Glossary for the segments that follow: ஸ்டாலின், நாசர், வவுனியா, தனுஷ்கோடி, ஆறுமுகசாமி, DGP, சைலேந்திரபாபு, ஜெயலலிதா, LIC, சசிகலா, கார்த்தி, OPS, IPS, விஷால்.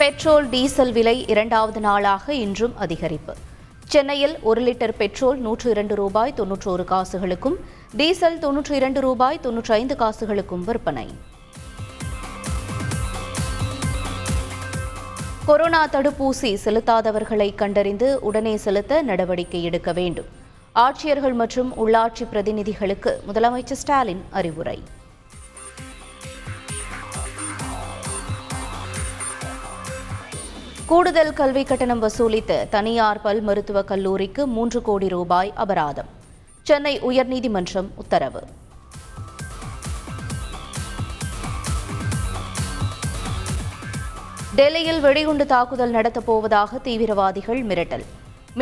Petrol diesel விலை இரண்டாவது நாளாக இன்றும் அதிகரிப்பு. சென்னையில் 1 லிட்டர் பெட்ரோல் 102 ரூபாய் 91 காசுகளுக்கும் டீசல் 92 ரூபாய் 95 காசுகளுக்கும் விற்பனை. கொரோனா தடுப்பூசி செலுத்தாதவர்களை கண்டறிந்து உடனே செலுத்த நடவடிக்கை எடுக்க வேண்டும். ஆட்சியர்கள் மற்றும் உள்ளாட்சி பிரதிநிதிகளுக்கு முதலமைச்சர் ஸ்டாலின் அறிவுரை. கூடுதல் கல்விக் கட்டணம் வசூலித்த தனியார் பல் மருத்துவக் கல்லூரிக்கு 3 கோடி ரூபாய் அபராதம். சென்னை உயர்நீதிமன்றம் உத்தரவு. டெல்லியில் வெடிகுண்டு தாக்குதல் நடத்தப்போவதாக தீவிரவாதிகள் மிரட்டல்.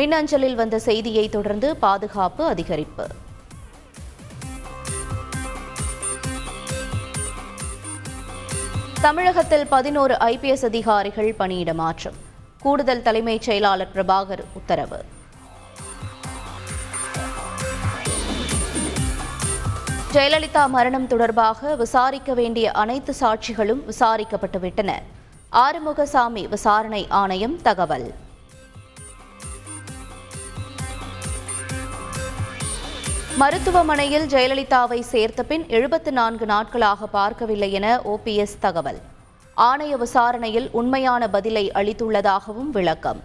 மின்னஞ்சலில் வந்த செய்தியை தொடர்ந்து பாதுகாப்பு அதிகரிப்பு. தமிழகத்தில் 11 IPS அதிகாரிகள் பணியிட மாற்றம். கூடுதல் தலைமைச் செயலாளர் பிரபாகர் உத்தரவு. ஜெயலலிதா மரணம் தொடர்பாக விசாரிக்க வேண்டிய அனைத்து சாட்சிகளும் விசாரிக்கப்பட்டுவிட்டன. ஆறுமுகசாமி விசாரணை ஆணையம் தகவல். மருத்துவமனையில் ஜெயலலிதாவை சேர்த்த பின் 74 நாட்களாக பார்க்கவில்லை என OPS தகவல். ஆணைய விசாரணையில் உண்மையான பதிலை அளித்துள்ளதாகவும் விளக்கம்.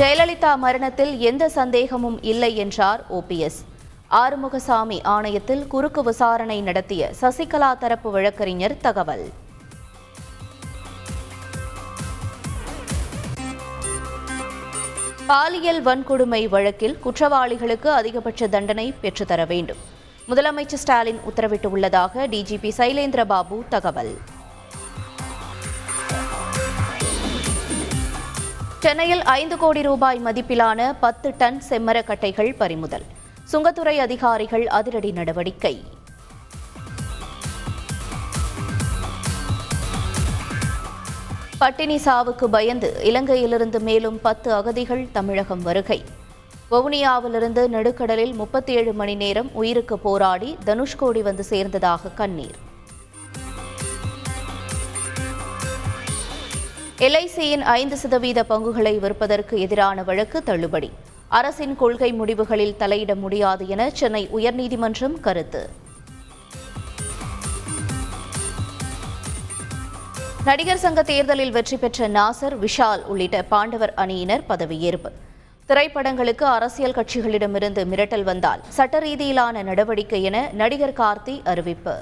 ஜெயலலிதா மரணத்தில் எந்த சந்தேகமும் இல்லை என்றார் OPS. ஆறுமுகசாமி ஆணையத்தில் குறுக்கு விசாரணை நடத்திய சசிகலா தரப்பு வழக்கறிஞர் தகவல். பாலியல் வன்கொடுமை வழக்கில் குற்றவாளிகளுக்கு அதிகபட்ச தண்டனை பெற்றுத்தர வேண்டும். முதலமைச்சர் ஸ்டாலின் உத்தரவிட்டுள்ளதாக DGP சைலேந்திரபாபு தகவல். சென்னையில் 5 கோடி ரூபாய் மதிப்பிலான 10 டன் செம்மரக்கட்டைகள் பறிமுதல். சுங்கத்துறை அதிகாரிகள் அதிரடி நடவடிக்கை. பட்டினி சாவுக்கு பயந்து இலங்கையிலிருந்து மேலும் 10 அகதிகள் தமிழகம் வருகை. வவுனியாவிலிருந்து நடுக்கடலில் 37 மணி நேரம் உயிருக்கு போராடி தனுஷ்கோடி வந்து சேர்ந்ததாக கண்ணீர். LICயின் 5% பங்குகளை விற்பதற்கு எதிரான வழக்கு தள்ளுபடி. அரசின் கொள்கை முடிவுகளில் தலையிட முடியாது என சென்னை உயர்நீதிமன்றம் கருத்து. நடிகர் சங்க தேர்தலில் வெற்றி பெற்ற நாசர், விஷால் உள்ளிட்ட பாண்டவர் அணியினர் பதவியேற்பு. திரைப்படங்களுக்கு அரசியல் கட்சிகளிடமிருந்து மிரட்டல் வந்தால் சட்ட ரீதியிலான நடவடிக்கை என நடிகர் கார்த்தி அறிவிப்பு.